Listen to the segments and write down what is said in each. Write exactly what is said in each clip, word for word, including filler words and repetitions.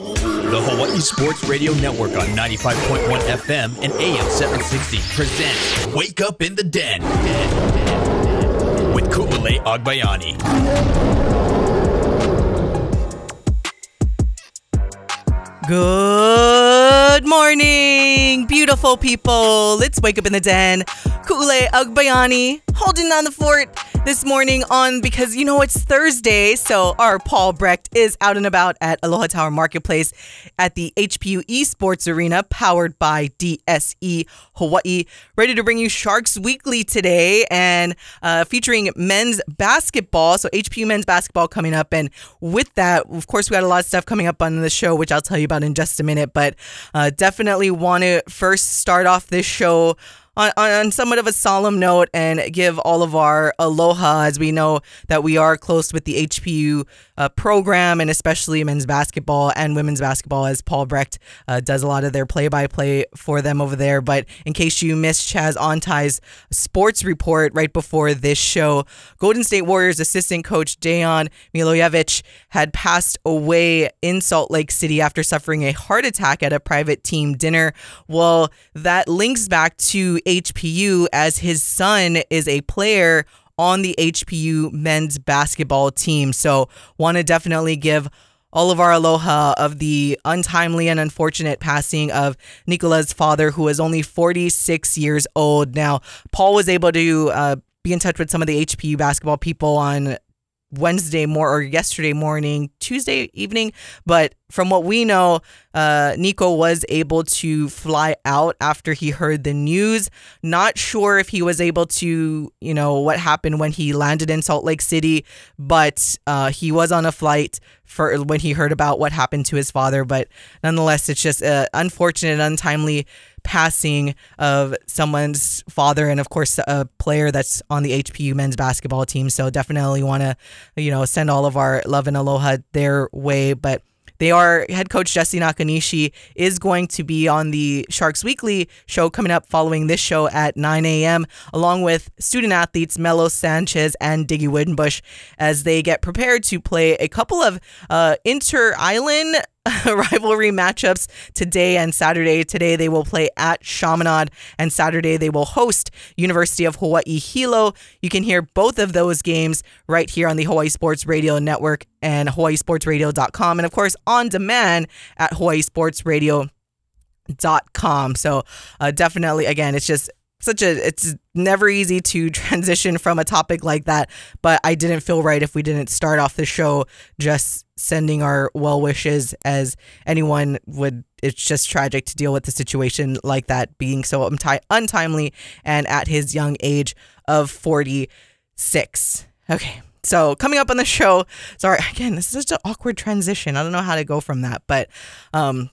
The Hawaii Sports Radio Network on ninety-five point one F M and A M seven sixty presents Wake Up in the Den with Ku'ulei Agbayani. Good morning, beautiful people. Let's wake up in the den. Ku'ulei Agbayani holding down the fort this morning on, because you know it's Thursday, so our Paul Brecht is out and about at Aloha Tower Marketplace at the H P U Esports Arena, powered by D S E Hawaii, ready to bring you Sharks Weekly today, and uh, featuring men's basketball. So H P U men's basketball coming up, and with that, of course, we got a lot of stuff coming up on the show, which I'll tell you about in just a minute. But uh, definitely want to first start off this show On, on somewhat of a solemn note and give all of our aloha, as we know that we are close with the H P U uh, program, and especially men's basketball and women's basketball, as Paul Brecht uh, does a lot of their play-by-play for them over there. But in case you missed Chaz Ontai's sports report right before this show, Golden State Warriors assistant coach Dejan Milojevic had passed away in Salt Lake City after suffering a heart attack at a private team dinner. Well, that links back to H P U, as his son is a player on the H P U men's basketball team. So want to definitely give all of our aloha of the untimely and unfortunate passing of Nicola's father, who is only forty-six years old. Now, Paul was able to uh, be in touch with some of the H P U basketball people on Wednesday more or yesterday morning, Tuesday evening. But from what we know, uh, Nico was able to fly out after he heard the news. Not sure if he was able to, you know, what happened when he landed in Salt Lake City, but uh, he was on a flight for when he heard about what happened to his father. But nonetheless, it's just an unfortunate, untimely passing of someone's father, and of course a player that's on the H P U men's basketball team. So definitely want to, you know, send all of our love and aloha their way. But they are, head coach Jesse Nakanishi is going to be on the Sharks Weekly show coming up following this show at nine a.m. along with student athletes Melo Sanchez and Diggy Woodenbush, as they get prepared to play a couple of uh, inter-island rivalry matchups today and Saturday. Today they will play at Chaminade, and Saturday they will host University of Hawaii Hilo. You can hear both of those games right here on the Hawaii Sports Radio Network and hawaii sports radio dot com, and of course on demand at hawaii sports radio dot com. So uh, definitely, again, it's just such a, it's never easy to transition from a topic like that, but I didn't feel right if we didn't start off the show just sending our well wishes, as anyone would. It's just tragic to deal with a situation like that being so untim- untimely and at his young age of forty-six. Okay. So coming up on the show, sorry, again, this is such an awkward transition. I don't know how to go from that, but, um,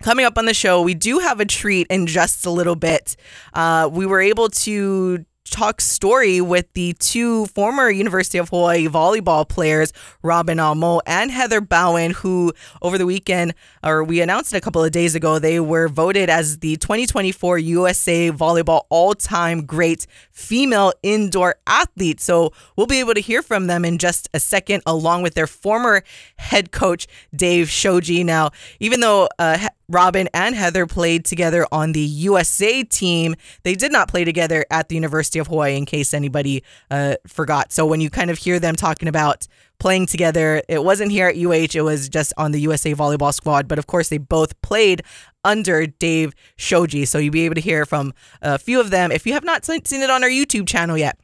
coming up on the show, we do have a treat in just a little bit. Uh, we were able to talk story with the two former University of Hawaii volleyball players, Robyn Ah Mow and Heather Bown, who over the weekend, or we announced it a couple of days ago, they were voted as the twenty twenty-four U S A Volleyball All-Time Great Female Indoor Athlete. So we'll be able to hear from them in just a second, along with their former head coach, Dave Shoji. Now, even though uh, Robyn and Heather played together on the U S A team, they did not play together at the University of Hawaii, in case anybody uh, forgot. So when you kind of hear them talking about playing together, it wasn't here at U H, it was just on the U S A volleyball squad. But of course, they both played under Dave Shoji. So you'll be able to hear from a few of them if you have not seen it on our YouTube channel yet.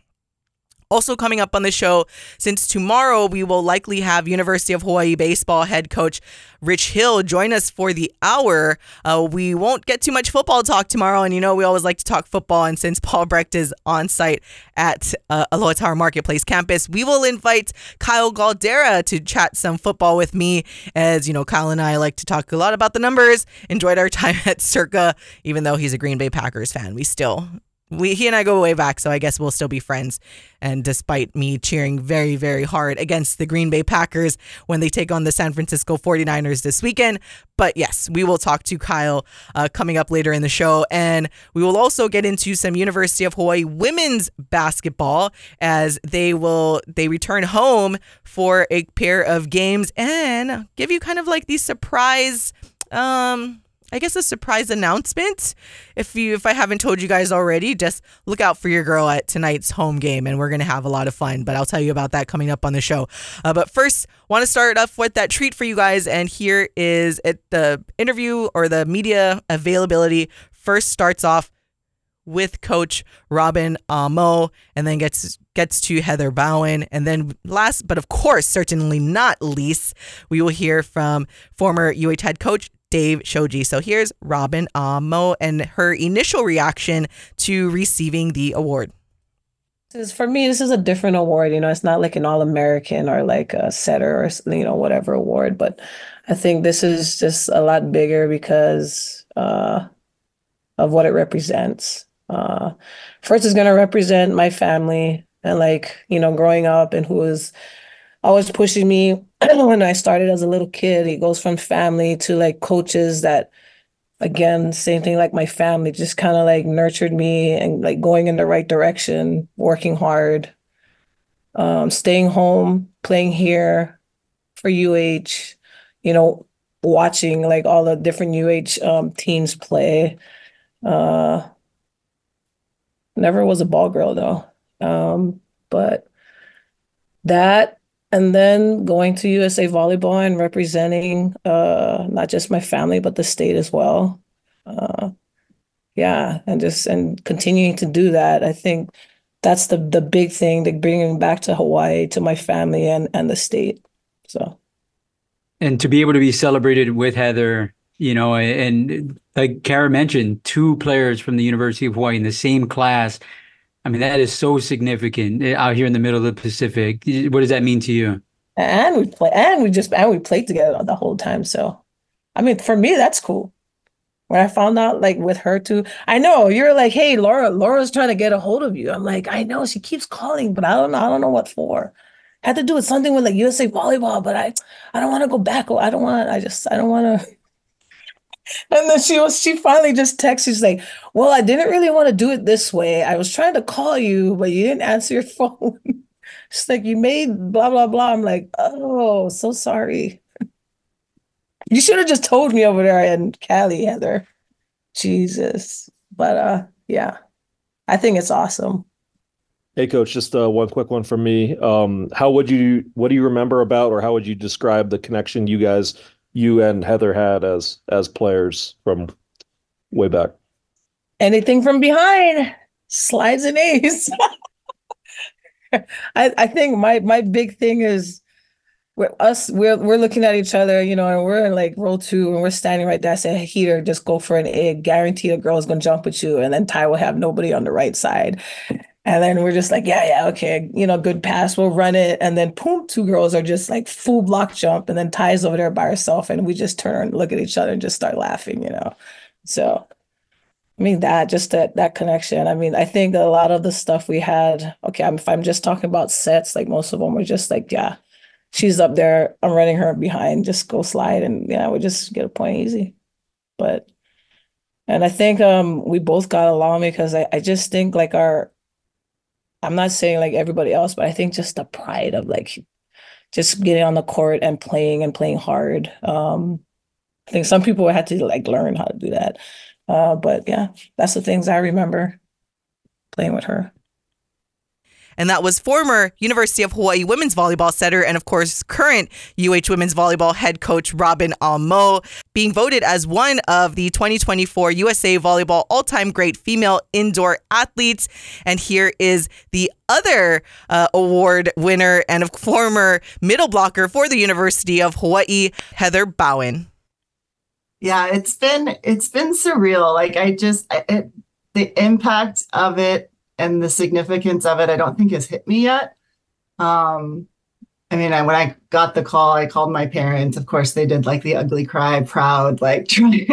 Also coming up on the show, since tomorrow we will likely have University of Hawaii baseball head coach Rich Hill join us for the hour. Uh, we won't get too much football talk tomorrow, and you know we always like to talk football. And since Paul Brecht is on site at uh, Aloha Tower Marketplace campus, we will invite Kyle Galdeira to chat some football with me. As you know, Kyle and I like to talk a lot about the numbers. Enjoyed our time at Circa, even though he's a Green Bay Packers fan. We still we he and I go way back, so I guess we'll still be friends. And despite me cheering very, very hard against the Green Bay Packers when they take on the San Francisco forty-niners this weekend. But yes, we will talk to Kyle uh, coming up later in the show. And we will also get into some University of Hawaii women's basketball as they will they return home for a pair of games and give you kind of like these surprise um I guess a surprise announcement. If you, if I haven't told you guys already, just look out for your girl at tonight's home game, and we're going to have a lot of fun. But I'll tell you about that coming up on the show. Uh, but first, want to start off with that treat for you guys, and here is it, the interview or the media availability. First starts off with Coach Robyn Ah Mow, and then gets gets to Heather Bown, and then last, but of course, certainly not least, we will hear from former U H head coach Dave Shoji. So here's Robyn Ah Mow and her initial reaction to receiving the award. This is, for me, this is a different award. You know, it's not like an All-American or like a setter or, you know, whatever award. But I think this is just a lot bigger because uh, of what it represents. Uh, first, it's going to represent my family and like, you know, growing up and who was always pushing me when I started as a little kid. It goes from family to like coaches that, again, same thing, like my family just kind of like nurtured me and like going in the right direction, working hard, um, staying home, playing here for U H, you know, watching like all the different U H um, teams play. Uh, never was a ball girl though, um, but that. And then going to U S A Volleyball and representing uh, not just my family, but the state as well. Uh, yeah, and just and continuing to do that. I think that's the the big thing, like bringing back to Hawaii, to my family and, and the state. So, and to be able to be celebrated with Heather, you know, and like Kara mentioned, two players from the University of Hawaii in the same class. I mean, that is so significant out here in the middle of the Pacific. What does that mean to you? And we play, and we just, and we played together the whole time. So, I mean, for me, that's cool. When I found out, like with her too, I know you're like, hey, Laura, Laura's trying to get a hold of you. I'm like, I know she keeps calling, but I don't know, I don't know what for. I had to do with something with like U S A Volleyball, but I, I don't want to go back. I don't want. I just, I don't want to. And then she was, she finally just texts, she's like, well, I didn't really want to do it this way. I was trying to call you, but you didn't answer your phone. She's like, you made blah, blah, blah. I'm like, oh, so sorry. You should have just told me over there in Cali, Heather. Jesus. But uh, yeah, I think it's awesome. Hey, Coach, just uh, one quick one from me. Um, how would you, what do you remember about, or how would you describe the connection you guys you and Heather had as as players from way back? Anything from behind, slides and ace. I, I think my my big thing is we're us we're we're looking at each other, you know, and we're in like row two and we're standing right there. I said, Heater, just go for an egg. Guarantee a girl's gonna jump with you, and then Ty will have nobody on the right side. And then we're just like, yeah, yeah, okay, you know, good pass, we'll run it. And then, boom, two girls are just like full block jump. And then Ty's over there by herself. And we just turn, look at each other and just start laughing, you know. So, I mean, that, just that that connection. I mean, I think a lot of the stuff we had, okay, I'm, if I'm just talking about sets, like most of them were just like, yeah, she's up there, I'm running her behind, just go slide. And, yeah, we just get a point easy. But, and I think um, we both got along because I, I just think like our, I'm not saying like everybody else, but I think just the pride of like just getting on the court and playing and playing hard. Um, I think some people had to like learn how to do that. Uh, but yeah, that's the things I remember playing with her. And that was former University of Hawaii women's volleyball setter and, of course, current U H women's volleyball head coach Robyn Ah Mow, being voted as one of the twenty twenty-four U S A Volleyball all-time great female indoor athletes. And here is the other uh, award winner and a former middle blocker for the University of Hawaii, Heather Bown. Yeah, it's been it's been surreal. Like I just it, the impact of it. And the significance of it, I don't think has hit me yet. Um, I mean, I, when I got the call, I called my parents. Of course, they did like the ugly cry, proud, like, trying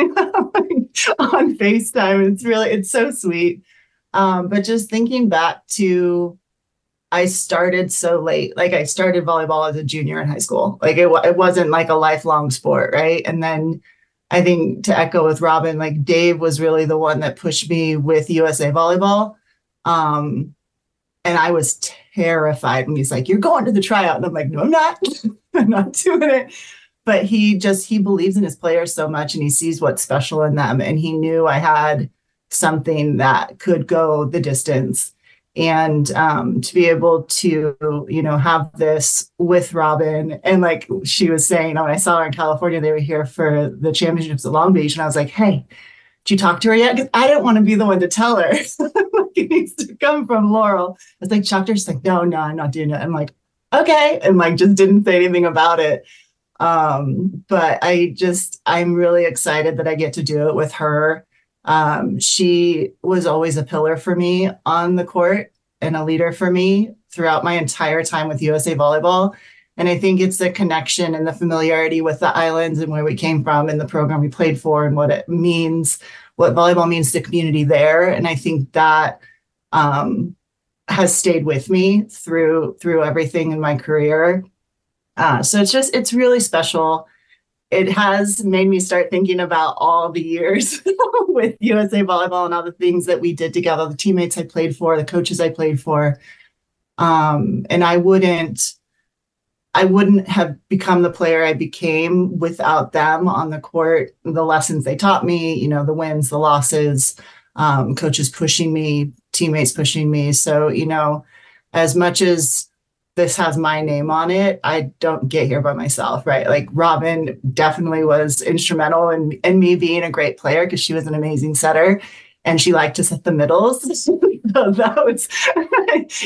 on FaceTime. It's really, it's so sweet. Um, but just thinking back to, I started so late. Like I started volleyball as a junior in high school. Like it, it wasn't like a lifelong sport, right? And then I think to echo with Robyn, like Dave was really the one that pushed me with U S A Volleyball. Um, and I was terrified when he's like, "You're going to the tryout." And I'm like, "No, I'm not. I'm not doing it." But he just, he believes in his players so much and he sees what's special in them. And he knew I had something that could go the distance. And um, to be able to, you know, have this with Robyn, and like she was saying, when I saw her in California, they were here for the championships at Long Beach, and I was like, "Hey, did you talk to her yet?" Because I didn't want to be the one to tell her. It needs to come from Laurel. I was like, "Talk to her." She's like, "No, no, I'm not doing it." I'm like, "Okay," and like just didn't say anything about it. Um, but I just, I'm really excited that I get to do it with her. Um, she was always a pillar for me on the court and a leader for me throughout my entire time with U S A Volleyball. And I think it's the connection and the familiarity with the islands and where we came from and the program we played for and what it means, what volleyball means to community there. And I think that um, has stayed with me through through everything in my career. Uh, so it's just, it's really special. It has made me start thinking about all the years with U S A Volleyball and all the things that we did together, the teammates I played for, the coaches I played for. Um, and I wouldn't, I wouldn't have become the player I became without them on the court, the lessons they taught me, you know, the wins, the losses, um, coaches pushing me, teammates pushing me. So, you know, as much as this has my name on it, I don't get here by myself, right? Like Robyn definitely was instrumental in, in me being a great player because she was an amazing setter and she liked to set the middles. So that was,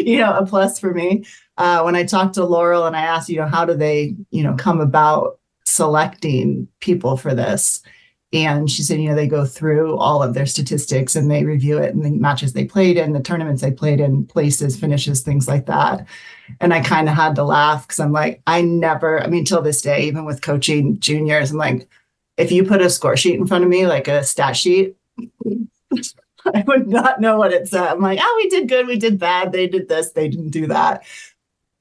you know, a plus for me. Uh, when I talked to Laurel and I asked, you know, how do they, you know, come about selecting people for this? And she said, you know, they go through all of their statistics and they review it and the matches they played in, the tournaments they played in, places, finishes, things like that. And I kind of had to laugh because I'm like, I never, I mean, till this day, even with coaching juniors, I'm like, if you put a score sheet in front of me, like a stat sheet, I would not know what it said. I'm like, oh, we did good, we did bad, they did this, they didn't do that.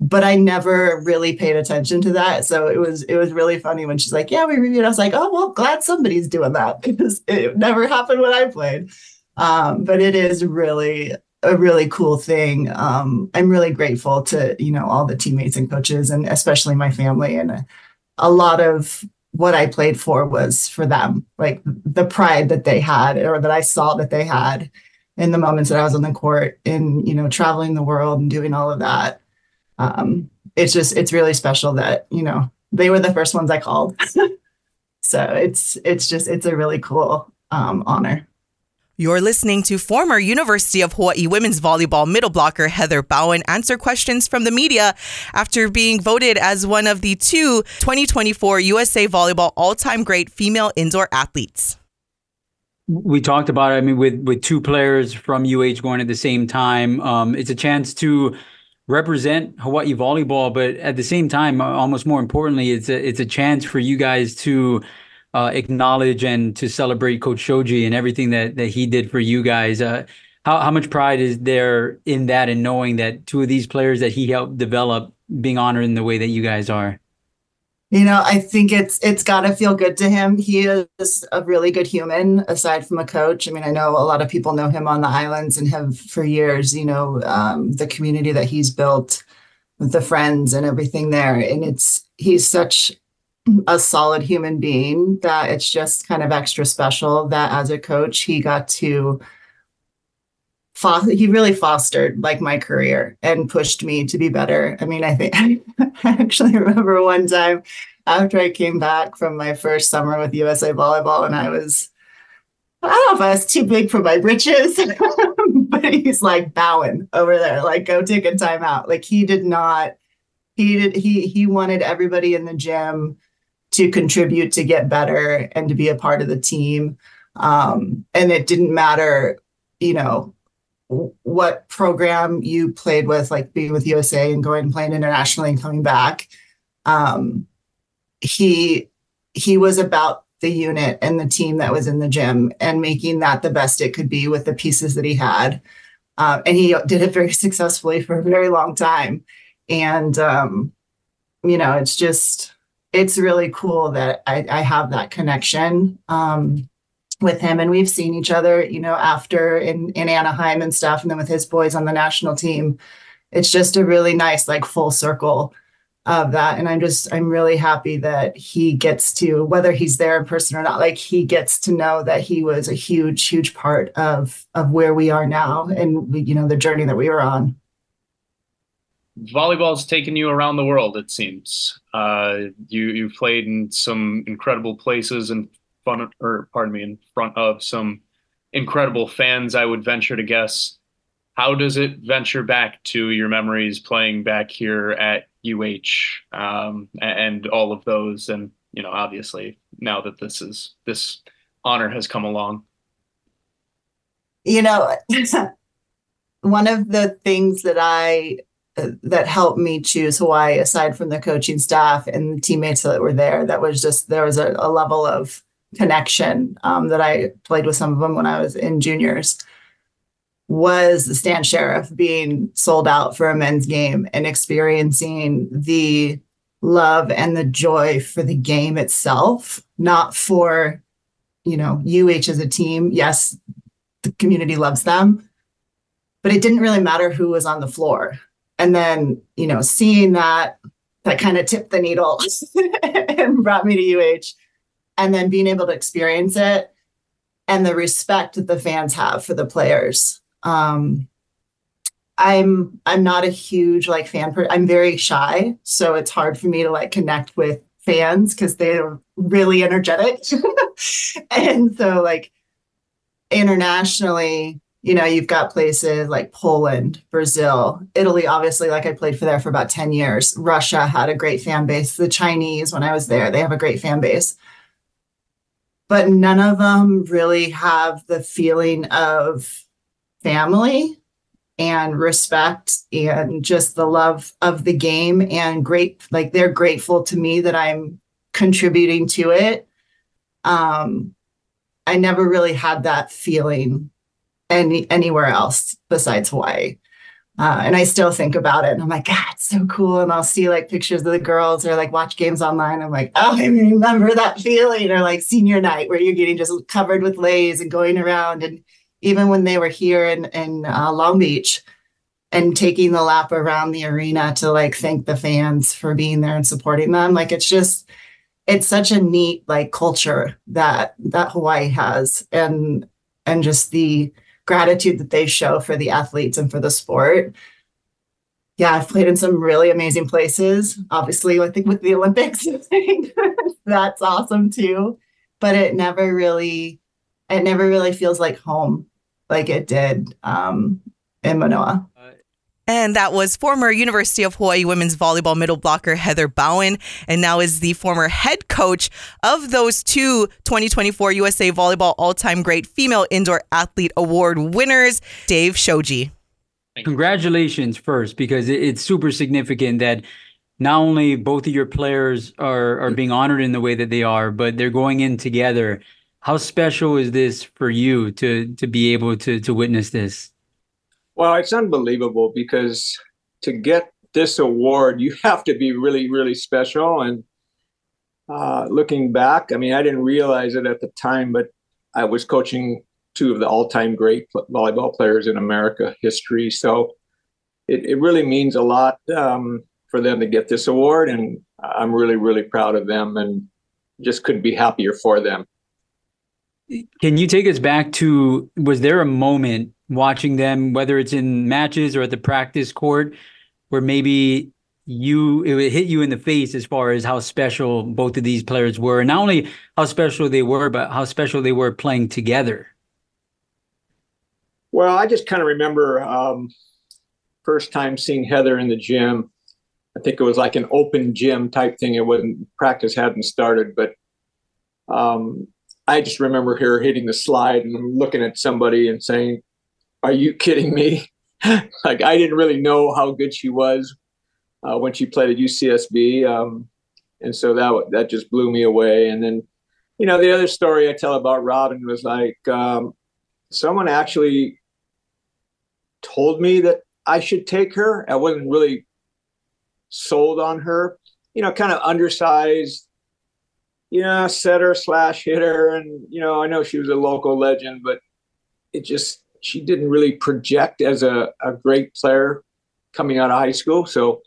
But I never really paid attention to that. So it was it was really funny when she's like, yeah, we reviewed. I was like, oh, well, glad somebody's doing that because it never happened when I played. Um, but it is really a really cool thing. Um, I'm really grateful to, you know, all the teammates and coaches and especially my family. And a, a lot of what I played for was for them, like the pride that they had or that I saw that they had in the moments that I was on the court and, you know, traveling the world and doing all of that. Um, it's just, it's really special that, you know, they were the first ones I called. So it's, it's just, it's a really cool, um, honor. You're listening to former University of Hawaii women's volleyball middle blocker Heather Bown answer questions from the media after being voted as one of the two twenty twenty-four U S A Volleyball all-time great female indoor athletes. We talked about it. I mean, with, with two players from U H going at the same time, um, it's a chance to represent Hawaii volleyball, but at the same time, almost more importantly, it's a, it's a chance for you guys to uh, acknowledge and to celebrate Coach Shoji and everything that, that he did for you guys. Uh, how, how much pride is there in that and knowing that two of these players that he helped develop being honored in the way that you guys are? You know, I think it's it's got to feel good to him. He is a really good human, aside from a coach. I mean, I know a lot of people know him on the islands and have for years, you know, um, the community that he's built with the friends and everything there. And it's he's such a solid human being that it's just kind of extra special that as a coach, he got to foster, he really fostered like my career and pushed me to be better. I mean, I think I actually remember one time after I came back from my first summer with U S A Volleyball and I was, I don't know if I was too big for my britches, but he's like bowing over there, like go take a timeout. Like he did not, he did, he, he wanted everybody in the gym to contribute, to get better and to be a part of the team. Um, and it didn't matter, you know, what program you played with, like being with U S A and going and playing internationally and coming back. Um, he, he was about the unit and the team that was in the gym and making that the best it could be with the pieces that he had. Uh, and he did it very successfully for a very long time. And, um, you know, it's just, it's really cool that I, I have that connection um, with him. And we've seen each other, you know, after in, in Anaheim and stuff. And then with his boys on the national team, it's just a really nice, like, full circle of that. And I'm just, I'm really happy that he gets to, whether he's there in person or not, like, he gets to know that he was a huge, huge part of, of where we are now and, you know, the journey that we were on. Volleyball's taken you around the world, it seems. Uh, you, you've played in some incredible places in front of, or pardon me, in front of some incredible fans, I would venture to guess. How does it venture back to your memories playing back here at U H um, and all of those? And, you know, obviously now that this is, this honor has come along. You know, one of the things that I, that helped me choose Hawaii, aside from the coaching staff and the teammates that were there, that was just, there was a, a level of connection um, that I played with some of them when I was in juniors, was the Stan Sheriff being sold out for a men's game and experiencing the love and the joy for the game itself, not for, you know, U H as a team. Yes, the community loves them, but it didn't really matter who was on the floor. And then, you know, seeing that, that kind of tipped the needle and brought me to U H. And then being able to experience it and the respect that the fans have for the players. Um, I'm I'm not a huge, like, fan person. I'm very shy. So it's hard for me to, like, connect with fans because they're really energetic. And so, like, internationally, you know, you've got places like Poland, Brazil, Italy, obviously, like, I played for there for about ten years. Russia had a great fan base. The Chinese, when I was there, they have a great fan base. But none of them really have the feeling of family and respect and just the love of the game and great, like, they're grateful to me that I'm contributing to it. Um, I never really had that feeling Any, anywhere else besides Hawaii. Uh, and I still think about it and I'm like, God, it's so cool. And I'll see, like, pictures of the girls or, like, watch games online. I'm like, oh, I remember that feeling. Or, like, senior night where you're getting just covered with leis and going around. And even when they were here in, in uh, Long Beach and taking the lap around the arena to, like, thank the fans for being there and supporting them. Like, it's just, it's such a neat, like, culture that, that Hawaii has, and, and just the gratitude that they show for the athletes and for the sport. Yeah, I've played in some really amazing places. Obviously, I think with the Olympics, that's awesome too. But it never really, it never really feels like home, like it did um, in Manoa. And that was former University of Hawaii women's volleyball middle blocker Heather Bown, and now is the former head coach of those two twenty twenty-four U S A Volleyball All-Time Great Female Indoor Athlete Award winners, Dave Shoji. Congratulations first, because it's super significant that not only both of your players are, are being honored in the way that they are, but they're going in together. How special is this for you to, to be able to, to witness this? Well, it's unbelievable, because to get this award, you have to be really, really special. And uh, looking back, I mean, I didn't realize it at the time, but I was coaching two of the all-time great volleyball players in America history. So it, it really means a lot um, for them to get this award. And I'm really, really proud of them and just couldn't be happier for them. Can you take us back to, was there a moment watching them, whether it's in matches or at the practice court, where maybe you, it would hit you in the face as far as how special both of these players were, and not only how special they were, but how special they were playing together? Well, I just kind of remember um, first time seeing Heather in the gym. I think it was like an open gym type thing. It wasn't, practice hadn't started, but um, I just remember her hitting the slide and looking at somebody and saying, "Are you kidding me?" Like, I didn't really know how good she was uh, when she played at U C S B. Um, and so that that just blew me away. And then, you know, the other story I tell about Robyn was like, um, someone actually told me that I should take her. I wasn't really sold on her, you know, kind of undersized, you know, setter slash hitter. And, you know, I know she was a local legend, but it just, she didn't really project as a, a great player coming out of high school. So,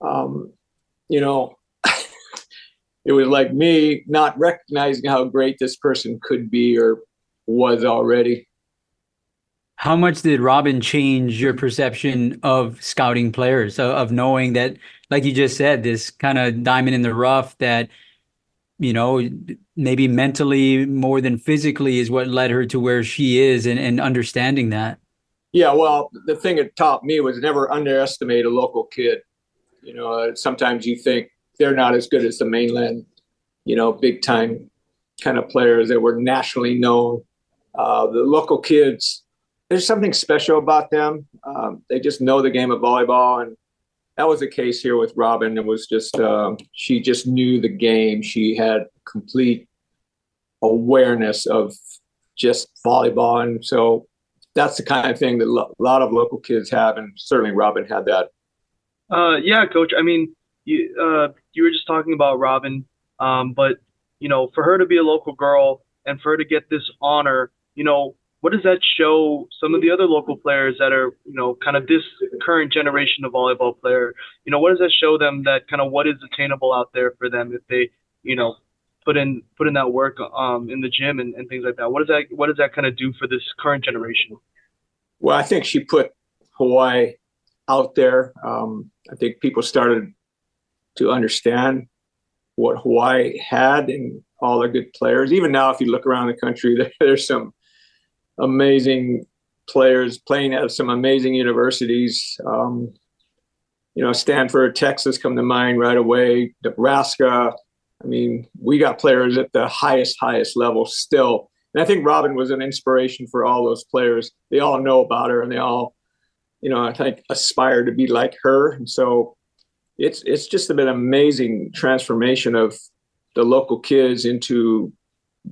um, you know, it was like me not recognizing how great this person could be or was already. How much did Robyn change your perception of scouting players, of, of knowing that, like you just said, this kind of diamond in the rough that, you know, maybe mentally more than physically is what led her to where she is, and, and understanding that? Yeah, well, the thing it taught me was never underestimate a local kid. You know, sometimes you think they're not as good as the mainland, you know, big time kind of players that were nationally known. Uh, the local kids, there's something special about them. Um, they just know the game of volleyball. And that was the case here with Robyn. It was just, um, she just knew the game. She had complete awareness of just volleyball. And so that's the kind of thing that lo- a lot of local kids have. And certainly Robyn had that. Uh, yeah, Coach. I mean, you, uh, you were just talking about Robyn. Um, but, you know, for her to be a local girl and for her to get this honor, you know, what does that show some of the other local players that are, you know, kind of this current generation of volleyball player? You know, what does that show them that kind of what is attainable out there for them if they, you know, put in put in that work um, in the gym and, and things like that? What does that what does that kind of do for this current generation? Well, I think she put Hawaii out there. Um, I think people started to understand what Hawaii had and all the good players. Even now, if you look around the country, there, there's some amazing players playing at some amazing universities. Um, you know, Stanford, Texas come to mind right away, Nebraska. I mean, we got players at the highest, highest level still. And I think Robyn was an inspiration for all those players. They all know about her and they all, you know, I think aspire to be like her. And so it's, it's just been an amazing transformation of the local kids into,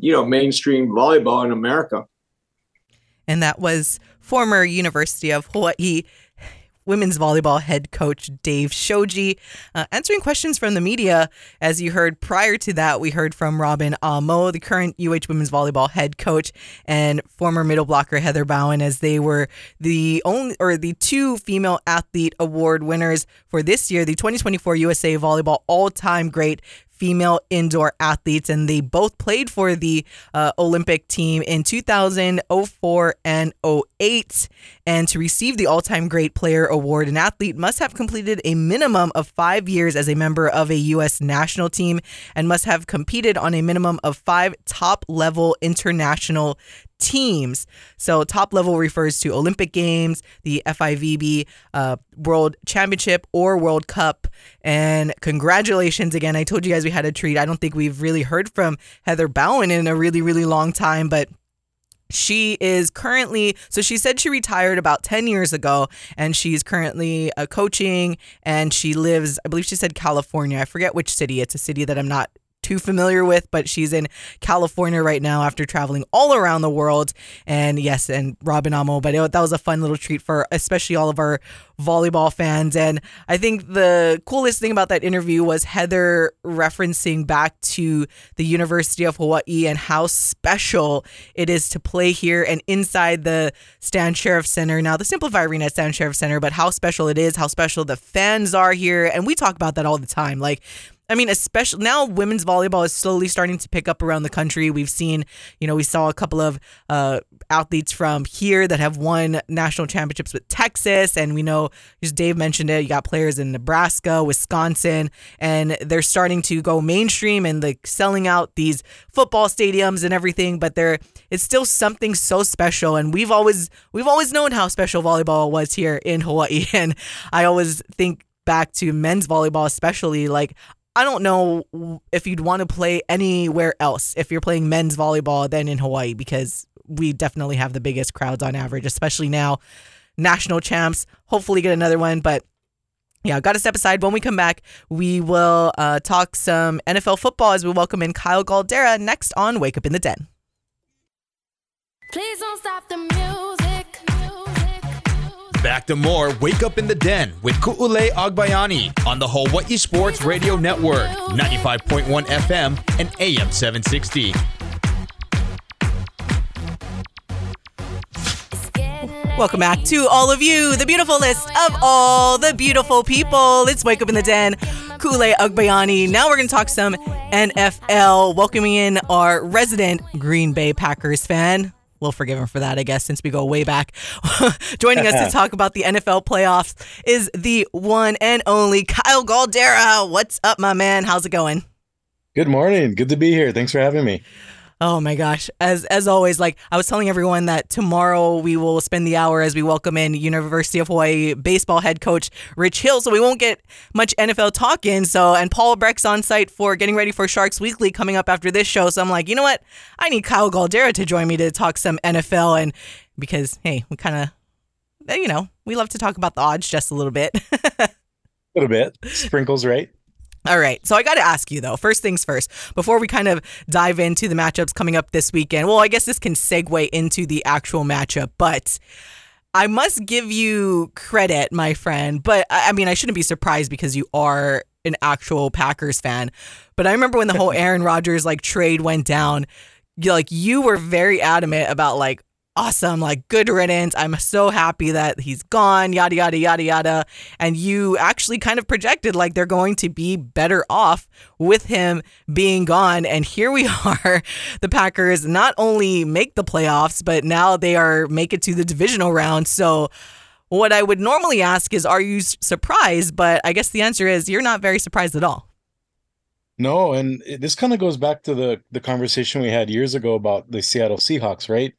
you know, mainstream volleyball in America. And that was former University of Hawaii women's volleyball head coach Dave Shoji uh, answering questions from the media. As you heard prior to that, we heard from Robyn Ah Mow, the current U H women's volleyball head coach, and former middle blocker Heather Bown, as they were the only or the two female athlete award winners for this year, the twenty twenty-four U S A Volleyball all-time great female indoor athletes, and they both played for the uh, Olympic team in two thousand, oh four, and oh eight. And to receive the all-time great player award, an athlete must have completed a minimum of five years as a member of a U S national team and must have competed on a minimum of five top-level international teams. So top level refers to Olympic Games, the F I V B uh, World Championship or World Cup. And congratulations again. I told you guys we had a treat. I don't think we've really heard from Heather Bowen in a really, really long time, but she is currently, so she said she retired about ten years ago, and she's currently uh, coaching, and she lives, I believe she said California. I forget which city. It's a city that I'm not too familiar with, but she's in California right now after traveling all around the world. And yes, and Robyn Ah Mow, but it, that was a fun little treat for especially all of our volleyball fans. And I think the coolest thing about that interview was Heather referencing back to the University of Hawaii and how special it is to play here and inside the Stan Sheriff Center, now the Simplify Arena at Stan Sheriff Center, but how special it is, how special the fans are here. And we talk about that all the time. Like, I mean, especially now women's volleyball is slowly starting to pick up around the country. We've seen, you know, we saw a couple of uh, athletes from here that have won national championships with Texas. And we know, as Dave mentioned it, you got players in Nebraska, Wisconsin, and they're starting to go mainstream and like selling out these football stadiums and everything. But they're, it's still something so special. And we've always, we've always known how special volleyball was here in Hawaii. And I always think back to men's volleyball, especially, like, I don't know if you'd want to play anywhere else if you're playing men's volleyball than in Hawaii, because we definitely have the biggest crowds on average, especially now. National champs, hopefully get another one. But yeah, got to step aside. When we come back, we will uh, talk some N F L football as we welcome in Kyle Galdeira next on Wake Up in the Den. Please don't stop the music. music, music. back to more Wake Up in the Den with Ku'ulei Agbayani on the Hawaii Sports Radio Network, ninety-five point one F M and A M seven sixty. Welcome back to all of you, the beautiful list of all the beautiful people. It's Wake Up in the Den, Ku'ulei Agbayani. Now we're going to talk some N F L, welcoming in our resident Green Bay Packers fan. We'll forgive him for that, I guess, since we go way back. Joining us to talk about the N F L playoffs is the one and only Kyle Galdeira. What's up, my man? How's it going? Good morning. Good to be here. Thanks for having me. Oh my gosh. As as always, like I was telling everyone that tomorrow we will spend the hour as we welcome in University of Hawaii baseball head coach Rich Hill. So we won't get much N F L talk in. So, and Paul Brecht's on site for getting ready for Sharks Weekly coming up after this show. So I'm like, you know what? I need Kyle Galdeira to join me to talk some N F L. And because, hey, we kind of, you know, we love to talk about the odds just a little bit. A little bit. Sprinkles, right? All right. So I got to ask you, though, first things first, before we kind of dive into the matchups coming up this weekend. Well, I guess this can segue into the actual matchup, but I must give you credit, my friend. But I mean, I shouldn't be surprised because you are an actual Packers fan. But I remember when the whole Aaron Rodgers like trade went down, like you were very adamant about like, awesome, like good riddance. I'm so happy that he's gone, yada, yada, yada, yada. And you actually kind of projected like they're going to be better off with him being gone. And here we are. The Packers not only make the playoffs, but now they are make it to the divisional round. So what I would normally ask is, are you surprised? But I guess the answer is you're not very surprised at all. No, and this kind of goes back to the the conversation we had years ago about the Seattle Seahawks, right?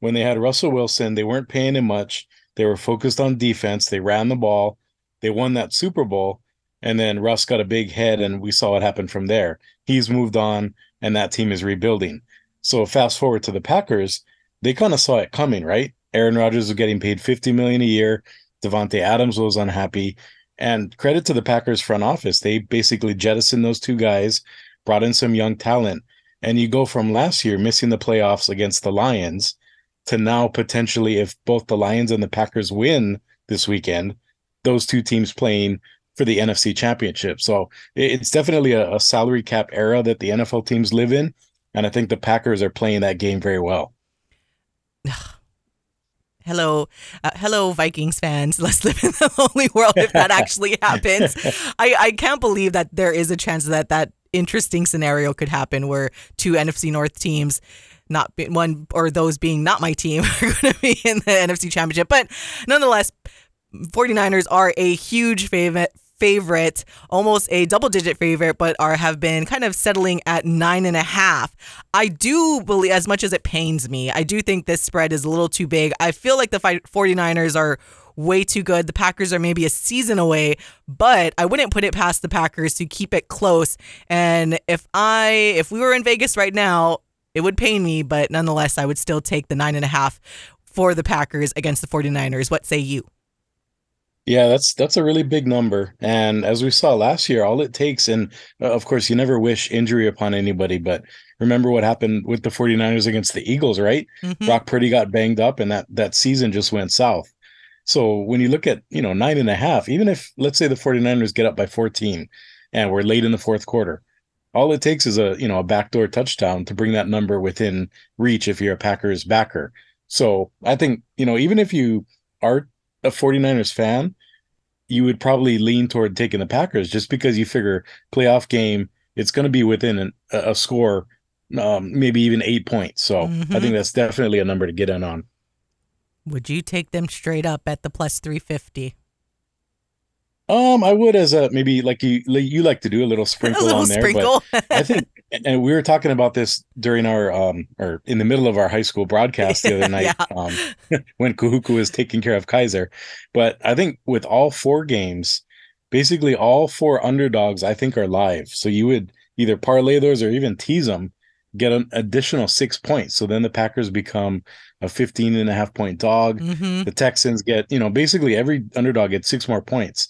When they had Russell Wilson, they weren't paying him much. They were focused on defense. They ran the ball. They won that Super Bowl. And then Russ got a big head, and we saw what happened from there. He's moved on, and that team is rebuilding. So fast forward to the Packers, they kind of saw it coming, right? Aaron Rodgers was getting paid fifty million dollars a year. Devontae Adams was unhappy. And credit to the Packers front office. They basically jettisoned those two guys, brought in some young talent. And you go from last year missing the playoffs against the Lions to now potentially, if both the Lions and the Packers win this weekend, those two teams playing for the N F C Championship. So it's definitely a, a salary cap era that the N F L teams live in, and I think the Packers are playing that game very well. Hello, uh, hello, Vikings fans. Let's live in the lonely world if that actually happens. I, I can't believe that there is a chance that that interesting scenario could happen where two N F C North teams, not be, one or those being not my team, are going to be in the N F C Championship. But nonetheless, 49ers are a huge favorite, favorite, almost a double-digit favorite, but are have been kind of settling at nine and a half. I do believe, as much as it pains me, I do think this spread is a little too big. I feel like the 49ers are way too good. The Packers are maybe a season away, but I wouldn't put it past the Packers to keep it close. And if I, if we were in Vegas right now, it would pain me, but nonetheless, I would still take the nine and a half for the Packers against the 49ers. What say you? Yeah, that's that's a really big number. And as we saw last year, all it takes, and of course, you never wish injury upon anybody, but remember what happened with the 49ers against the Eagles, right? Mm-hmm. Brock Purdy got banged up, and that, that season just went south. So when you look at, you know, nine and a half, even if, let's say the 49ers get up by fourteen and we're late in the fourth quarter, all it takes is a, you know, a backdoor touchdown to bring that number within reach if you're a Packers backer. So I think, you know, even if you are a 49ers fan, you would probably lean toward taking the Packers just because you figure playoff game, it's going to be within an, a score, um, maybe even eight points. So mm-hmm. I think that's definitely a number to get in on. Would you take them straight up at the plus three fifty? Um, I would as a maybe like you you like to do a little sprinkle a little on there. Sprinkle. But I think, and we were talking about this during our um or in the middle of our high school broadcast the other night yeah. um when Kuhuku was taking care of Kaiser. But I think with all four games, basically all four underdogs, I think are live. So you would either parlay those or even tease them, get an additional six points. So then the Packers become a fifteen and a half point dog. Mm-hmm. The Texans get, you know, basically every underdog gets six more points.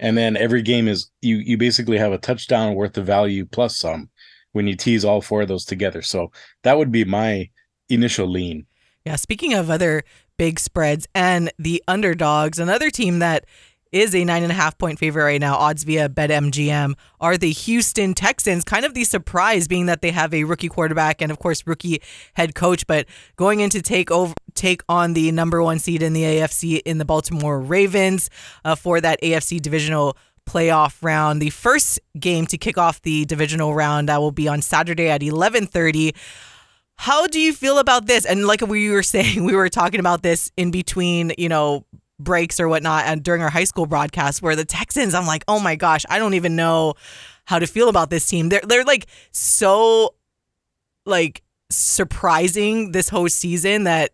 And then every game is you you basically have a touchdown worth of value plus some when you tease all four of those together. So that would be my initial lean. Yeah. Speaking of other big spreads and the underdogs. Another team that is a nine and a half point favorite right now, odds via BetMGM, are the Houston Texans. Kind of the surprise being that they have a rookie quarterback and, of course, rookie head coach, but going in to take over, take on the number one seed in the A F C in the Baltimore Ravens uh, for that A F C divisional playoff round. The first game to kick off the divisional round that will be on Saturday at eleven thirty. How do you feel about this? And like we were saying, we were talking about this in between, you know, breaks or whatnot, and during our high school broadcast, where the Texans, I'm like, oh my gosh, I don't even know how to feel about this team. They're they're like so like surprising this whole season that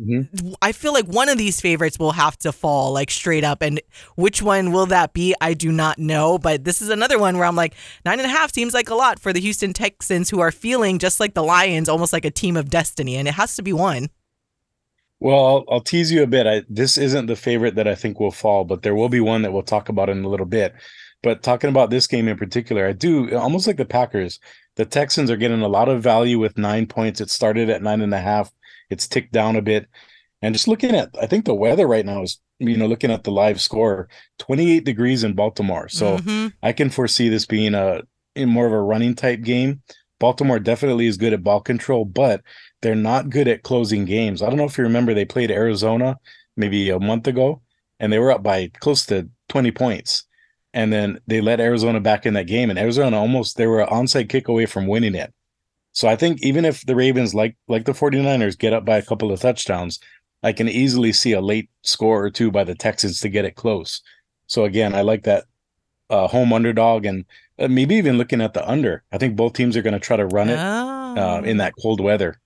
mm-hmm. I feel like one of these favorites will have to fall, like straight up. And which one will that be? I do not know. But this is another one where I'm like, nine and a half seems like a lot for the Houston Texans, who are feeling just like the Lions, almost like a team of destiny, and it has to be one. Well, I'll, I'll tease you a bit. I, this isn't the favorite that I think will fall, but there will be one that we'll talk about in a little bit. But talking about this game in particular, I do, almost like the Packers, the Texans are getting a lot of value with nine points. It started at nine and a half. It's ticked down a bit. And just looking at, I think the weather right now is, you know, looking at the live score, twenty-eight degrees in Baltimore. So mm-hmm. I can foresee this being a in more of a running type game. Baltimore definitely is good at ball control, but they're not good at closing games. I don't know if you remember, they played Arizona maybe a month ago, and they were up by close to twenty points. And then they let Arizona back in that game, and Arizona almost, they were an onside kick away from winning it. So I think even if the Ravens, like like the 49ers, get up by a couple of touchdowns, I can easily see a late score or two by the Texans to get it close. So again, I like that uh, home underdog, and maybe even looking at the under. I think both teams are going to try to run it oh. uh, in that cold weather.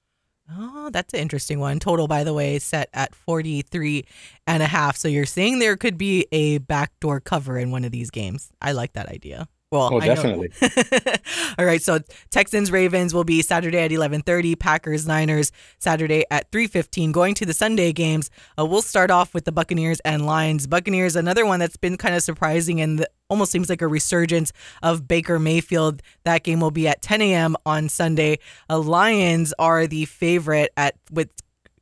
Oh, that's an interesting one. Total, by the way, set at forty-three and a half. So you're saying there could be a backdoor cover in one of these games. I like that idea. Well, oh, definitely. All right. So Texans Ravens will be Saturday at eleven thirty. Packers Niners Saturday at three fifteen. Going to the Sunday games, uh, we'll start off with the Buccaneers and Lions. Buccaneers, another one that's been kind of surprising and the, almost seems like a resurgence of Baker Mayfield. That game will be at ten a.m. on Sunday. Uh, Lions are the favorite at with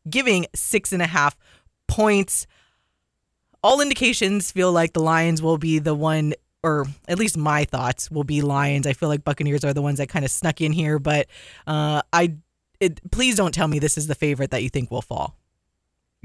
giving six and a half points. All indications feel like the Lions will be the one, or at least my thoughts will be Lions. I feel like Buccaneers are the ones that kind of snuck in here, but uh, I it, please don't tell me this is the favorite that you think will fall.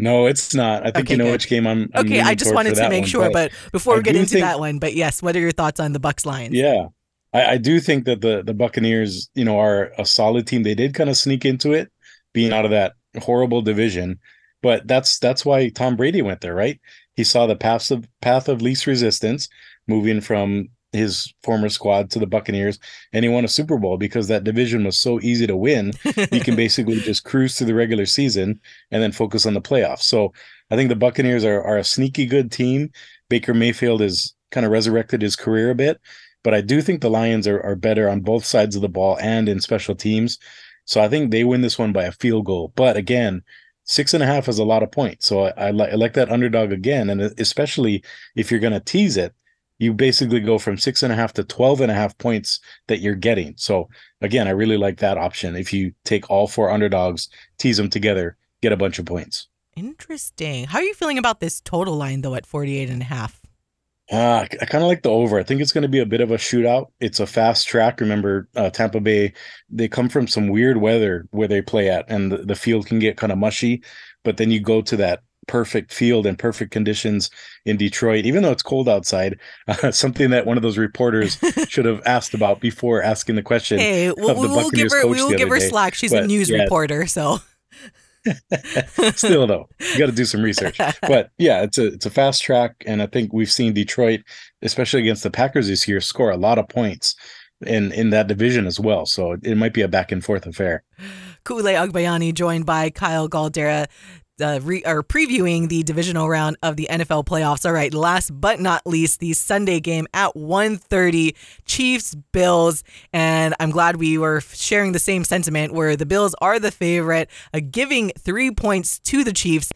No, it's not. I think okay, you know good. which game I'm. I'm okay, I just wanted to make one, sure, but, but before I we get into think, that one, but yes, what are your thoughts on the Bucs Lions? Yeah, I, I do think that the the Buccaneers, you know, are a solid team. They did kind of sneak into it, being out of that horrible division, but that's that's why Tom Brady went there, right? He saw the path of path of least resistance, moving from his former squad to the Buccaneers, and he won a Super Bowl because that division was so easy to win. You can basically just cruise through the regular season and then focus on the playoffs. So I think the Buccaneers are, are a sneaky good team. Baker Mayfield has kind of resurrected his career a bit, but I do think the Lions are, are better on both sides of the ball and in special teams. So I think they win this one by a field goal. But again, six and a half is a lot of points. So I, I, li- I like that underdog again, and especially if you're going to tease it, you basically go from six and a half to twelve and a half points that you're getting. So again, I really like that option. If you take all four underdogs, tease them together, get a bunch of points. Interesting. How are you feeling about this total line though at forty-eight and a half? Uh, I kind of like the over. I think it's going to be a bit of a shootout. It's a fast track. Remember, uh, Tampa Bay, they come from some weird weather where they play at, and the, the field can get kind of mushy, but then you go to that perfect field and perfect conditions in Detroit, even though it's cold outside, uh, something that one of those reporters should have asked about before asking the question. Hey, well, of the we will Buccaneers give her, we will give her slack. She's but, a news yeah. reporter, so. Still, though, you got to do some research. But yeah, it's a it's a fast track, and I think we've seen Detroit, especially against the Packers this year, score a lot of points in in that division as well. So it, it might be a back and forth affair. Ku'ulei Agbayani joined by Kyle Galdeira, Uh, re, or previewing the divisional round of the N F L playoffs. All right, last but not least, the Sunday game at one thirty, Chiefs Bills, and I'm glad we were sharing the same sentiment where the Bills are the favorite, uh, giving three points to the Chiefs.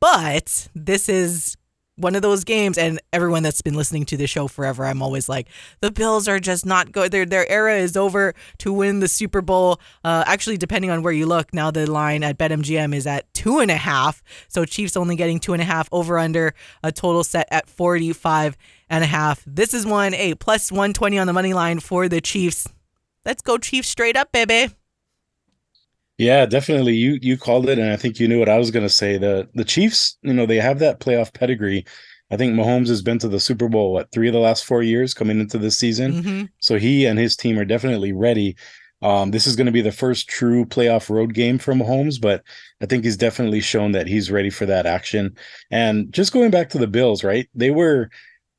But this is one of those games. And everyone that's been listening to this show forever, I'm always like, the Bills are just not good. Their their era is over to win the Super Bowl. Uh, actually, depending on where you look, now the line at BetMGM is at two and a half. So Chiefs only getting two and a half, over under a total set at forty-five and a half. This is one, a plus one twenty on the money line for the Chiefs. Let's go Chiefs straight up, baby. Yeah, definitely. You you called it, and I think you knew what I was going to say. The the Chiefs, you know, they have that playoff pedigree. I think Mahomes has been to the Super Bowl, what, three of the last four years coming into this season? Mm-hmm. So he and his team are definitely ready. Um, this is going to be the first true playoff road game for Mahomes, but I think he's definitely shown that he's ready for that action. And just going back to the Bills, right? They were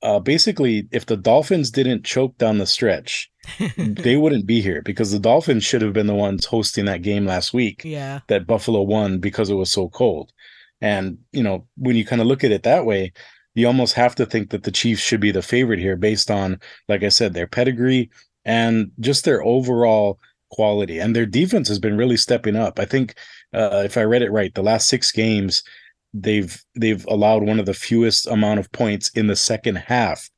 uh, basically, if the Dolphins didn't choke down the stretch, they wouldn't be here, because the Dolphins should have been the ones hosting that game last week yeah. that Buffalo won because it was so cold. And, you know, when you kind of look at it that way, you almost have to think that the Chiefs should be the favorite here based on, like I said, their pedigree and just their overall quality. And their defense has been really stepping up. I think uh, if I read it right, the last six games, they've they've allowed one of the fewest amount of points in the second half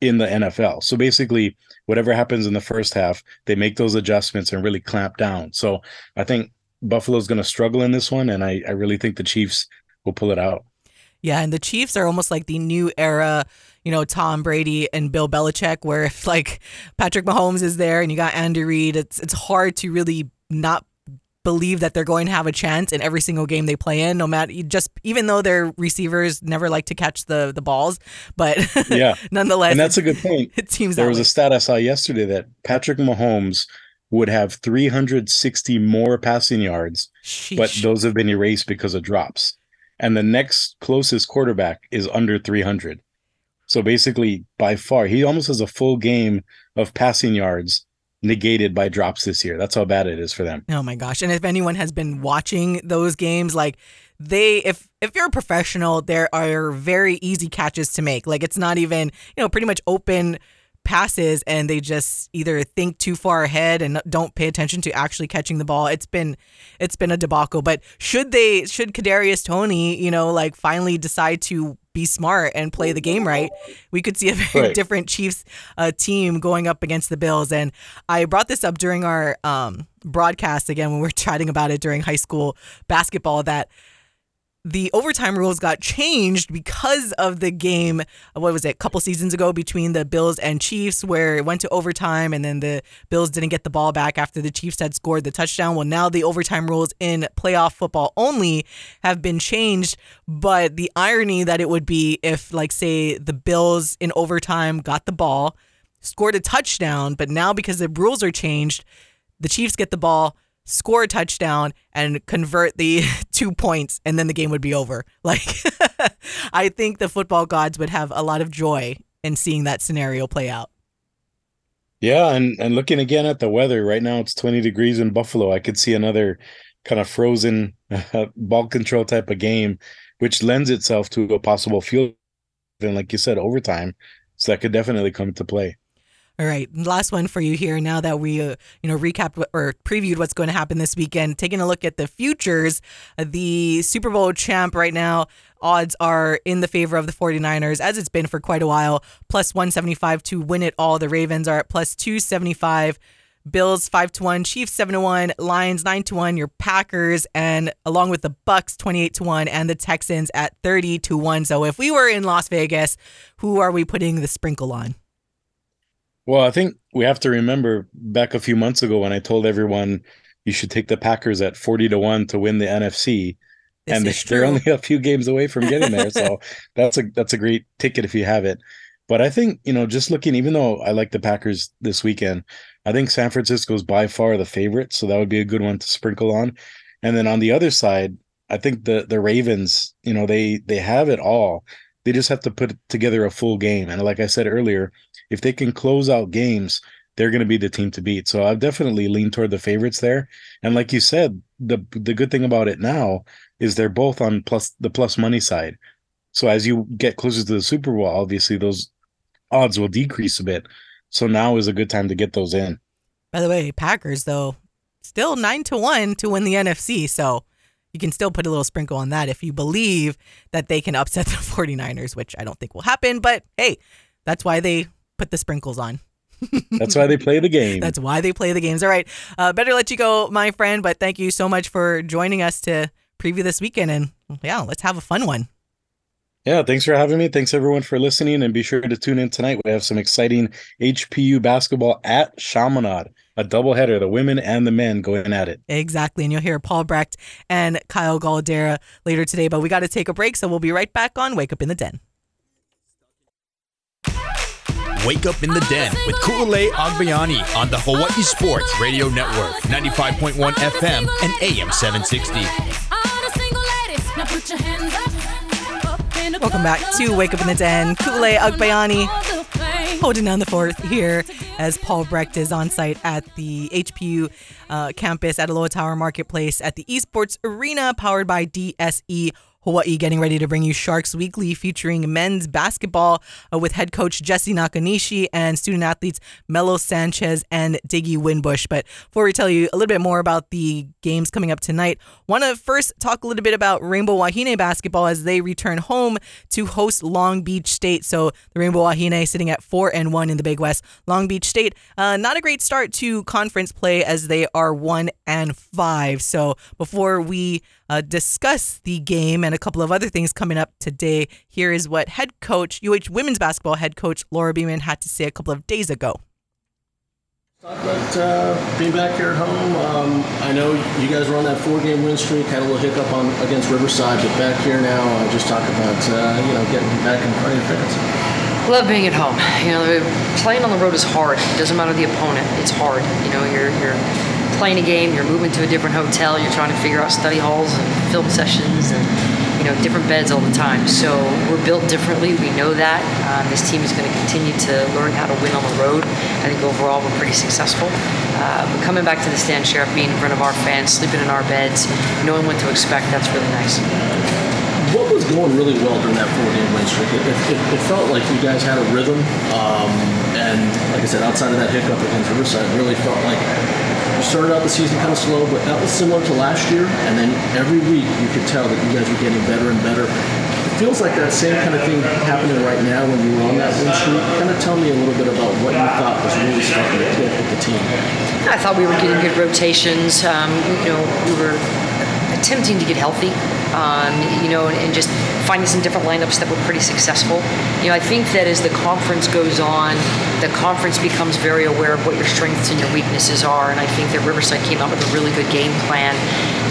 in the N F L. So basically, whatever happens in the first half, they make those adjustments and really clamp down. So I think Buffalo's going to struggle in this one, and I, I really think the Chiefs will pull it out. Yeah, and the Chiefs are almost like the new era, you know, Tom Brady and Bill Belichick, where if, like, Patrick Mahomes is there and you got Andy Reid, it's it's hard to really not believe that they're going to have a chance in every single game they play in, no matter, just even though their receivers never like to catch the the balls, but yeah, nonetheless. And that's a good point. It seems there was way. a stat I saw yesterday that Patrick Mahomes would have three hundred sixty more passing yards. Sheesh. But those have been erased because of drops, and the next closest quarterback is under three hundred. So basically, by far, he almost has a full game of passing yards negated by drops this year. That's how bad it is for them. Oh my gosh. And if anyone has been watching those games, like they, if, if you're a professional, there are very easy catches to make. Like it's not even, you know, pretty much open passes, and they just either think too far ahead and don't pay attention to actually catching the ball. It's been, it's been a debacle, but should they, should Kadarius Toney, you know, like finally decide to be smart and play the game right, we could see a very right. different Chiefs uh, team going up against the Bills. And I brought this up during our um, broadcast again when we were chatting about it during high school basketball, that the overtime rules got changed because of the game, what was it, a couple seasons ago between the Bills and Chiefs, where it went to overtime and then the Bills didn't get the ball back after the Chiefs had scored the touchdown. Well, now the overtime rules in playoff football only have been changed, but the irony that it would be if, like, say, the Bills in overtime got the ball, scored a touchdown, but now because the rules are changed, the Chiefs get the ball, score a touchdown, and convert the two points, and then the game would be over. Like, I think the football gods would have a lot of joy in seeing that scenario play out. Yeah, and, and looking again at the weather, right now it's twenty degrees in Buffalo. I could see another kind of frozen uh, ball control type of game, which lends itself to a possible field, and like you said, overtime. So that could definitely come to play. All right, last one for you here. Now that we, uh, you know, recapped or previewed what's going to happen this weekend, taking a look at the futures, the Super Bowl champ right now, odds are in the favor of the 49ers, as it's been for quite a while, plus one seventy-five to win it all. The Ravens are at plus two seventy-five, Bills five to one, Chiefs seven to one, Lions nine to one, your Packers, and along with the Bucks twenty-eight to one, and the Texans at thirty to one. So if we were in Las Vegas, who are we putting the sprinkle on? Well, I think we have to remember back a few months ago when I told everyone you should take the Packers at forty to one to win the N F C, this and they're true. Only a few games away from getting there. So that's a that's a great ticket if you have it. But I think, you know, just looking, even though I like the Packers this weekend, I think San Francisco is by far the favorite, so that would be a good one to sprinkle on. And then on the other side, I think the the Ravens, you know, they they have it all. They just have to put together a full game. And like I said earlier, if they can close out games, they're going to be the team to beat. So I've definitely leaned toward the favorites there. And like you said, the the good thing about it now is they're both on plus the plus money side. So as you get closer to the Super Bowl, obviously those odds will decrease a bit. So now is a good time to get those in. By the way, Packers, though, still nine to one to win the N F C. So you can still put a little sprinkle on that if you believe that they can upset the 49ers, which I don't think will happen. But hey, that's why they put the sprinkles on. That's why they play the game. That's why they play the games. All right. Uh, better let you go, my friend. But thank you so much for joining us to preview this weekend. And yeah, let's have a fun one. Yeah, thanks for having me. Thanks, everyone, for listening. And be sure to tune in tonight. We have some exciting H P U basketball at Chaminade. A doubleheader, the women and the men going at it. Exactly. And you'll hear Paul Brecht and Kyle Galdeira later today. But we got to take a break, so we'll be right back on Wake Up in the Den. Wake Up in the Den with Ku'ulei Agbayani on the Hawaii Sports Radio Network, ninety-five point one F M and A M seven sixty. Welcome back to Wake Up in the Den. Ku'ulei Agbayani holding down the fort here as Paul Brecht is on site at the H P U uh, campus at Aloha Tower Marketplace at the Esports Arena, powered by D S E Hawaii, getting ready to bring you Sharks Weekly, featuring men's basketball uh, with head coach Jesse Nakanishi and student-athletes Melo Sanchez and Diggy Woodenbush. But before we tell you a little bit more about the games coming up tonight, want to first talk a little bit about Rainbow Wahine basketball as they return home to host Long Beach State. So the Rainbow Wahine sitting at four and one in the Big West. Long Beach State, uh, not a great start to conference play as they are one and five. So before we Uh, discuss the game and a couple of other things coming up today, here is what head coach, U H women's basketball head coach Laura Beeman had to say a couple of days ago. Thought about uh, being back here at home. Um, I know you guys were on that four-game win streak, had a little hiccup on against Riverside, but back here now, uh, just talk about uh, you know getting back in front of your fans. Love being at home. You know, playing on the road is hard. It doesn't matter the opponent. It's hard. You know, you're you're. playing a game, you're moving to a different hotel, you're trying to figure out study halls and film sessions and, you know, different beds all the time. So we're built differently. We know that. Uh, this team is going to continue to learn how to win on the road. I think overall we're pretty successful. Uh, but coming back to the Stan Sheriff, being in front of our fans, sleeping in our beds, knowing what to expect, that's really nice. What was going really well during that four-game win streak? It, it, it felt like you guys had a rhythm. Um, and like I said, outside of that hiccup against Riverside, it really felt like started out the season kind of slow, but that was similar to last year, and then every week you could tell that you guys were getting better and better. It feels like that same kind of thing happening right now when you were on that win streak. Kind of tell me a little bit about what you thought was really starting to click with the team. I thought we were getting good rotations. Um, you know, we were attempting to get healthy, um, you know, and, and just finding some different lineups that were pretty successful. You know, I think that as the conference goes on, the conference becomes very aware of what your strengths and your weaknesses are, and I think that Riverside came up with a really good game plan.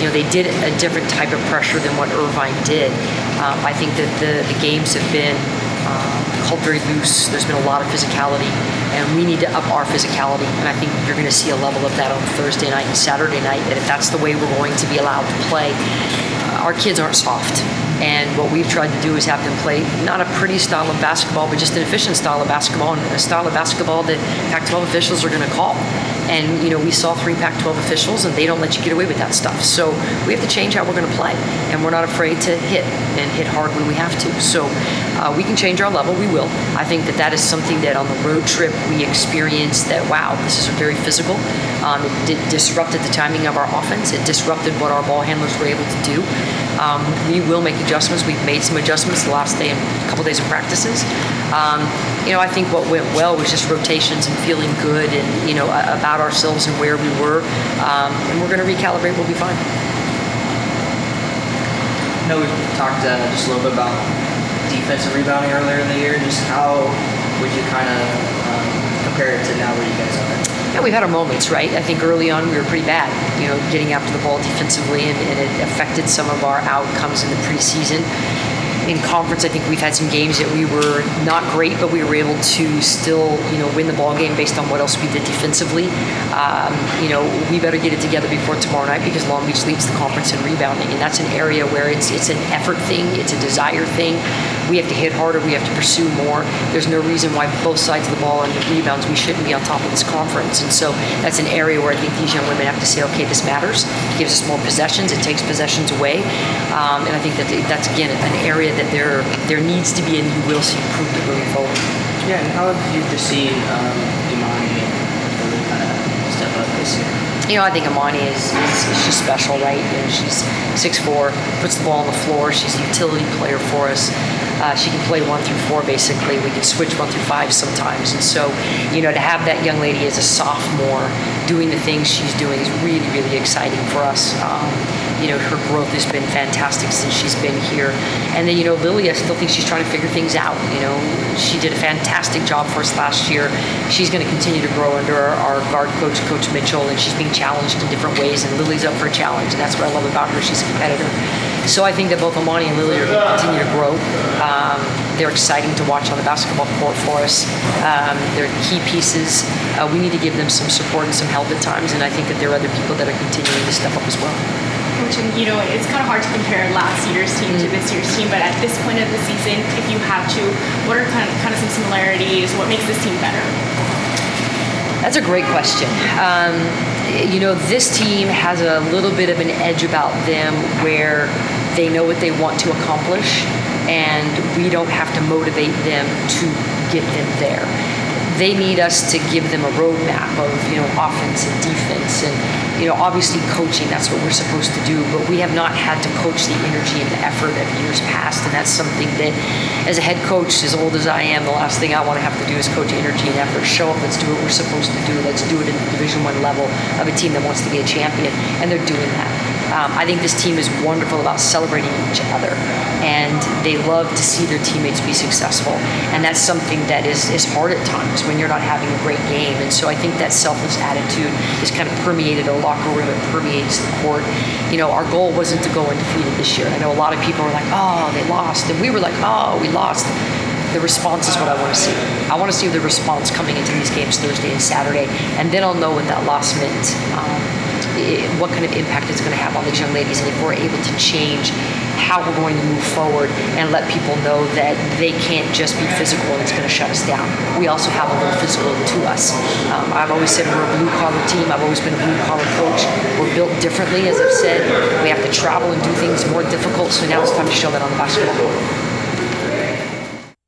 You know, they did a different type of pressure than what Irvine did. Um, I think that the, the games have been um, called very loose. There's been a lot of physicality, and we need to up our physicality, and I think you're going to see a level of that on Thursday night and Saturday night, that if that's the way we're going to be allowed to play, uh, our kids aren't soft. And what we've tried to do is have them play not a pretty style of basketball, but just an efficient style of basketball, and a style of basketball that Pac twelve officials are going to call. And, you know, we saw three Pac twelve officials, and they don't let you get away with that stuff. So we have to change how we're going to play, and we're not afraid to hit and hit hard when we have to. So uh, we can change our level. We will. I think that that is something that on the road trip we experienced that, wow, this is very physical. Um, it did, disrupted the timing of our offense. It disrupted what our ball handlers were able to do. Um, we will make adjustments. We've made some adjustments the last day and a couple days of practices. Um, you know, I think what went well was just rotations and feeling good and, you know, about ourselves and where we were. Um, and we're going to recalibrate. We'll be fine. I know we talked uh, just a little bit about defensive rebounding earlier in the year. Just how would you kind of um, compare it to now where you guys are? Yeah, we've had our moments, right? I think early on we were pretty bad, you know, getting after the ball defensively, and, and it affected some of our outcomes in the preseason. In conference, I think we've had some games that we were not great, but we were able to still, you know, win the ball game based on what else we did defensively. Um, you know, we better get it together before tomorrow night, because Long Beach leads the conference in rebounding, and that's an area where it's it's an effort thing, it's a desire thing. We have to hit harder. We have to pursue more. There's no reason why both sides of the ball and the rebounds, we shouldn't be on top of this conference. And so that's an area where I think these young women have to say, okay, this matters. It gives us more possessions. It takes possessions away. Um, and I think that that's, again, an area that there there needs to be, and you will see improvement going forward. Yeah, and how have you foreseen um, Imani really kind of step up this year? you know, I think Imani is, is, is she's special, right? You know, she's six foot four, puts the ball on the floor. She's a utility player for us. Uh, she can play one through four, basically. We can switch one through five sometimes. And so, you know, to have that young lady as a sophomore doing the things she's doing is really, really exciting for us. Um, You know, her growth has been fantastic since she's been here. And then, you know, Lily, I still think she's trying to figure things out. You know, she did a fantastic job for us last year. She's going to continue to grow under our, our guard coach, Coach Mitchell, and she's being challenged in different ways, and Lily's up for a challenge, and that's what I love about her. She's a competitor. So I think that both Imani and Lily are going to continue to grow. Um, they're exciting to watch on the basketball court for us. Um, they're key pieces. Uh, we need to give them some support and some help at times, and I think that there are other people that are continuing to step up as well. You know, it's kind of hard to compare last year's team to this year's team, but at this point of the season, if you have to, what are kind of, kind of some similarities? What makes this team better? That's a great question. Um, you know, this team has a little bit of an edge about them where they know what they want to accomplish, and we don't have to motivate them to get them there. They need us to give them a roadmap of, you know, offense and defense and, you know, obviously coaching, that's what we're supposed to do, but we have not had to coach the energy and the effort of years past, and that's something that, as a head coach, as old as I am, the last thing I want to have to do is coach energy and effort. Show up, let's do what we're supposed to do, let's do it in the Division One level of a team that wants to be a champion, and they're doing that. Um, I think this team is wonderful about celebrating each other, and they love to see their teammates be successful, and that's something that is, is hard at times when you're not having a great game. And so I think that selfless attitude is kind of permeated a locker room, it permeates the court. You know, our goal wasn't to go undefeated this year. I know a lot of people were like, oh, they lost, and we were like, oh, we lost. The response is what I want to see. I want to see the response coming into these games Thursday and Saturday, and then I'll know what that loss meant. Um, what kind of impact it's going to have on these young ladies, and if we're able to change how we're going to move forward and let people know that they can't just be physical and it's going to shut us down. We also have a little physical to us. Um, I've always said we're a blue-collar team. I've always been a blue-collar coach. We're built differently, as I've said. We have to travel and do things more difficult, so now it's time to show that on the basketball court.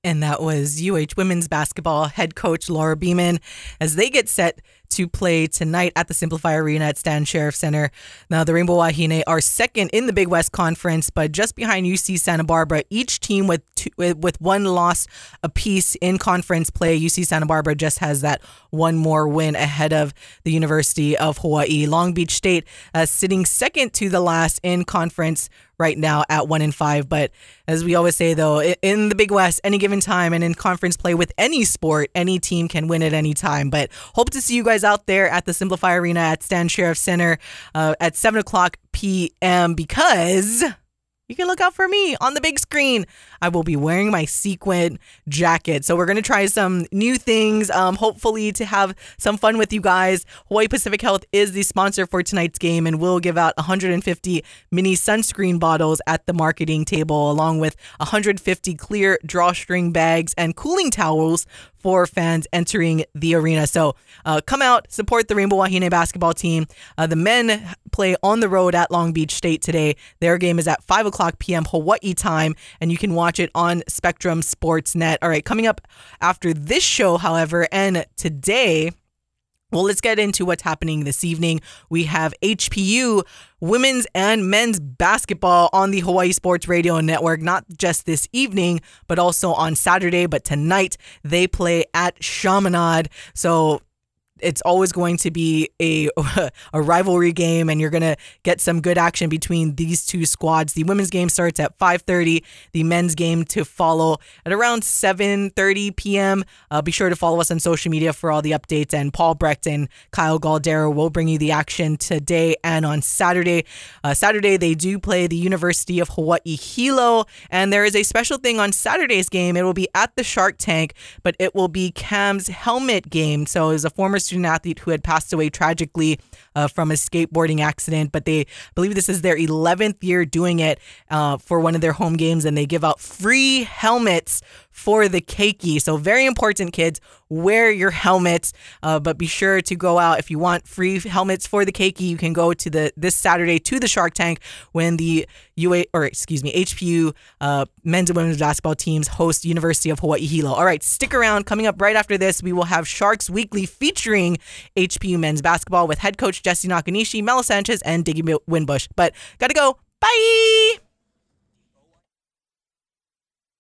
And that was U H women's basketball head coach Laura Beeman as they get set to play tonight at the Simplify Arena at Stan Sheriff Center. Now, the Rainbow Wahine are second in the Big West Conference, but just behind U C Santa Barbara, each team with two, with one loss apiece in conference play. U C Santa Barbara just has that one more win ahead of the University of Hawaii. Long Beach State uh, sitting second to the last in conference right now at one and five. But as we always say, though, in the Big West, any given time and in conference play with any sport, any team can win at any time. But hope to see you guys out there at the Simplify Arena at Stan Sheriff Center uh, at seven o'clock p.m. because you can look out for me on the big screen. I will be wearing my sequin jacket. So we're going to try some new things, um, hopefully to have some fun with you guys. Hawaii Pacific Health is the sponsor for tonight's game and will give out one hundred fifty mini sunscreen bottles at the marketing table, along with one hundred fifty clear drawstring bags and cooling towels for fans entering the arena. So uh, come out, support the Rainbow Wahine basketball team. Uh, the men play on the road at Long Beach State today. Their game is at five o'clock p.m. Hawaii time, and you can watch it on Spectrum Sports Net. All right, coming up after this show, however, and today, well, let's get into what's happening this evening. We have H P U women's and men's basketball on the Hawaii Sports Radio Network, not just this evening, but also on Saturday. But tonight they play at Chaminade. So it's always going to be a, a rivalry game, and you're going to get some good action between these two squads. The women's game starts at five thirty, the men's game to follow at around seven thirty p.m. Uh, be sure to follow us on social media for all the updates, and Paul Brecht and Kyle Galdeira will bring you the action today and on Saturday. Uh, Saturday, they do play the University of Hawaii Hilo, and there is a special thing on Saturday's game. It will be at the Shark Tank, but it will be Cam's helmet game. So it is a former student athlete who had passed away tragically uh, from a skateboarding accident, but they believe this is their eleventh year doing it uh, for one of their home games, and they give out free helmets for the keiki. So very important, kids, wear your helmets, uh, but be sure to go out. If you want free helmets for the keiki, you can go to the this Saturday to the Shark Tank when the U A or excuse me H P U uh, men's and women's basketball teams host University of Hawaii Hilo. All right, stick around. Coming up right after this, we will have Sharks Weekly featuring H P U men's basketball with head coach Jesse Nakanishi, Melo Sanchez, and Diggy Woodenbush. But gotta go. Bye!